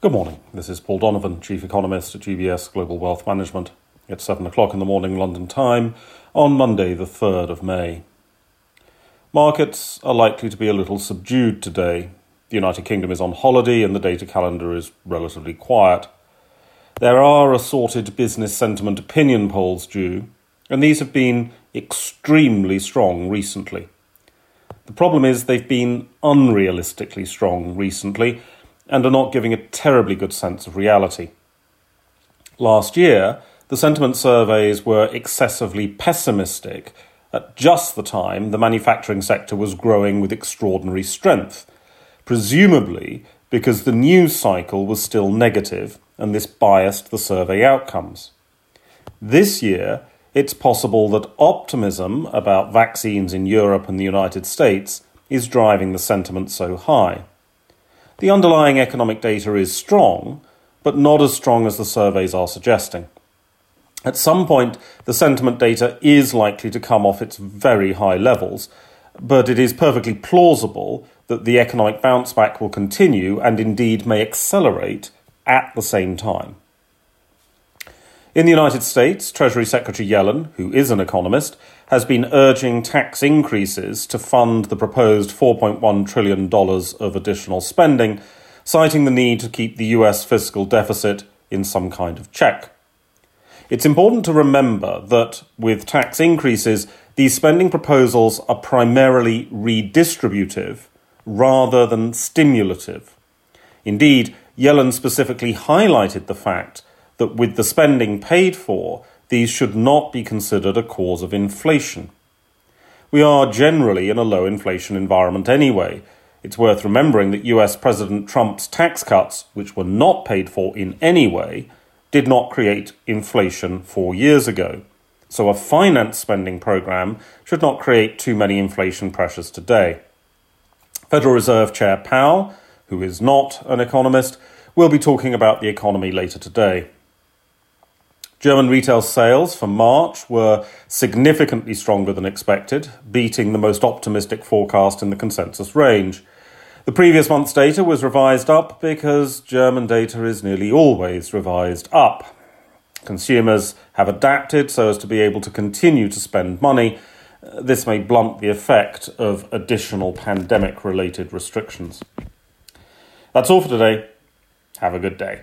Good morning. This is Paul Donovan, Chief Economist at UBS Global Wealth Management. It's 7 o'clock in the morning London time on Monday the 3rd of May. Markets are likely to be a little subdued today. The United Kingdom is on holiday and the data calendar is relatively quiet. There are assorted business sentiment opinion polls due, and these have been extremely strong recently. The problem is they've been unrealistically strong recently, and are not giving a terribly good sense of reality. Last year, the sentiment surveys were excessively pessimistic at just the time the manufacturing sector was growing with extraordinary strength, presumably because the news cycle was still negative and this biased the survey outcomes. This year, it's possible that optimism about vaccines in Europe and the United States is driving the sentiment so high. The underlying economic data is strong, but not as strong as the surveys are suggesting. At some point, the sentiment data is likely to come off its very high levels, but it is perfectly plausible that the economic bounce back will continue and indeed may accelerate at the same time. In the United States, Treasury Secretary Yellen, who is an economist, has been urging tax increases to fund the proposed $4.1 trillion of additional spending, citing the need to keep the US fiscal deficit in some kind of check. It's important to remember that with tax increases, these spending proposals are primarily redistributive rather than stimulative. Indeed, Yellen specifically highlighted the fact that with the spending paid for, these should not be considered a cause of inflation. We are generally in a low inflation environment anyway. It's worth remembering that US President Trump's tax cuts, which were not paid for in any way, did not create inflation 4 years ago. So a finance spending program should not create too many inflation pressures today. Federal Reserve Chair Powell, who is not an economist, will be talking about the economy later today. German retail sales for March were significantly stronger than expected, beating the most optimistic forecast in the consensus range. The previous month's data was revised up because German data is nearly always revised up. Consumers have adapted so as to be able to continue to spend money. This may blunt the effect of additional pandemic-related restrictions. That's all for today. Have a good day.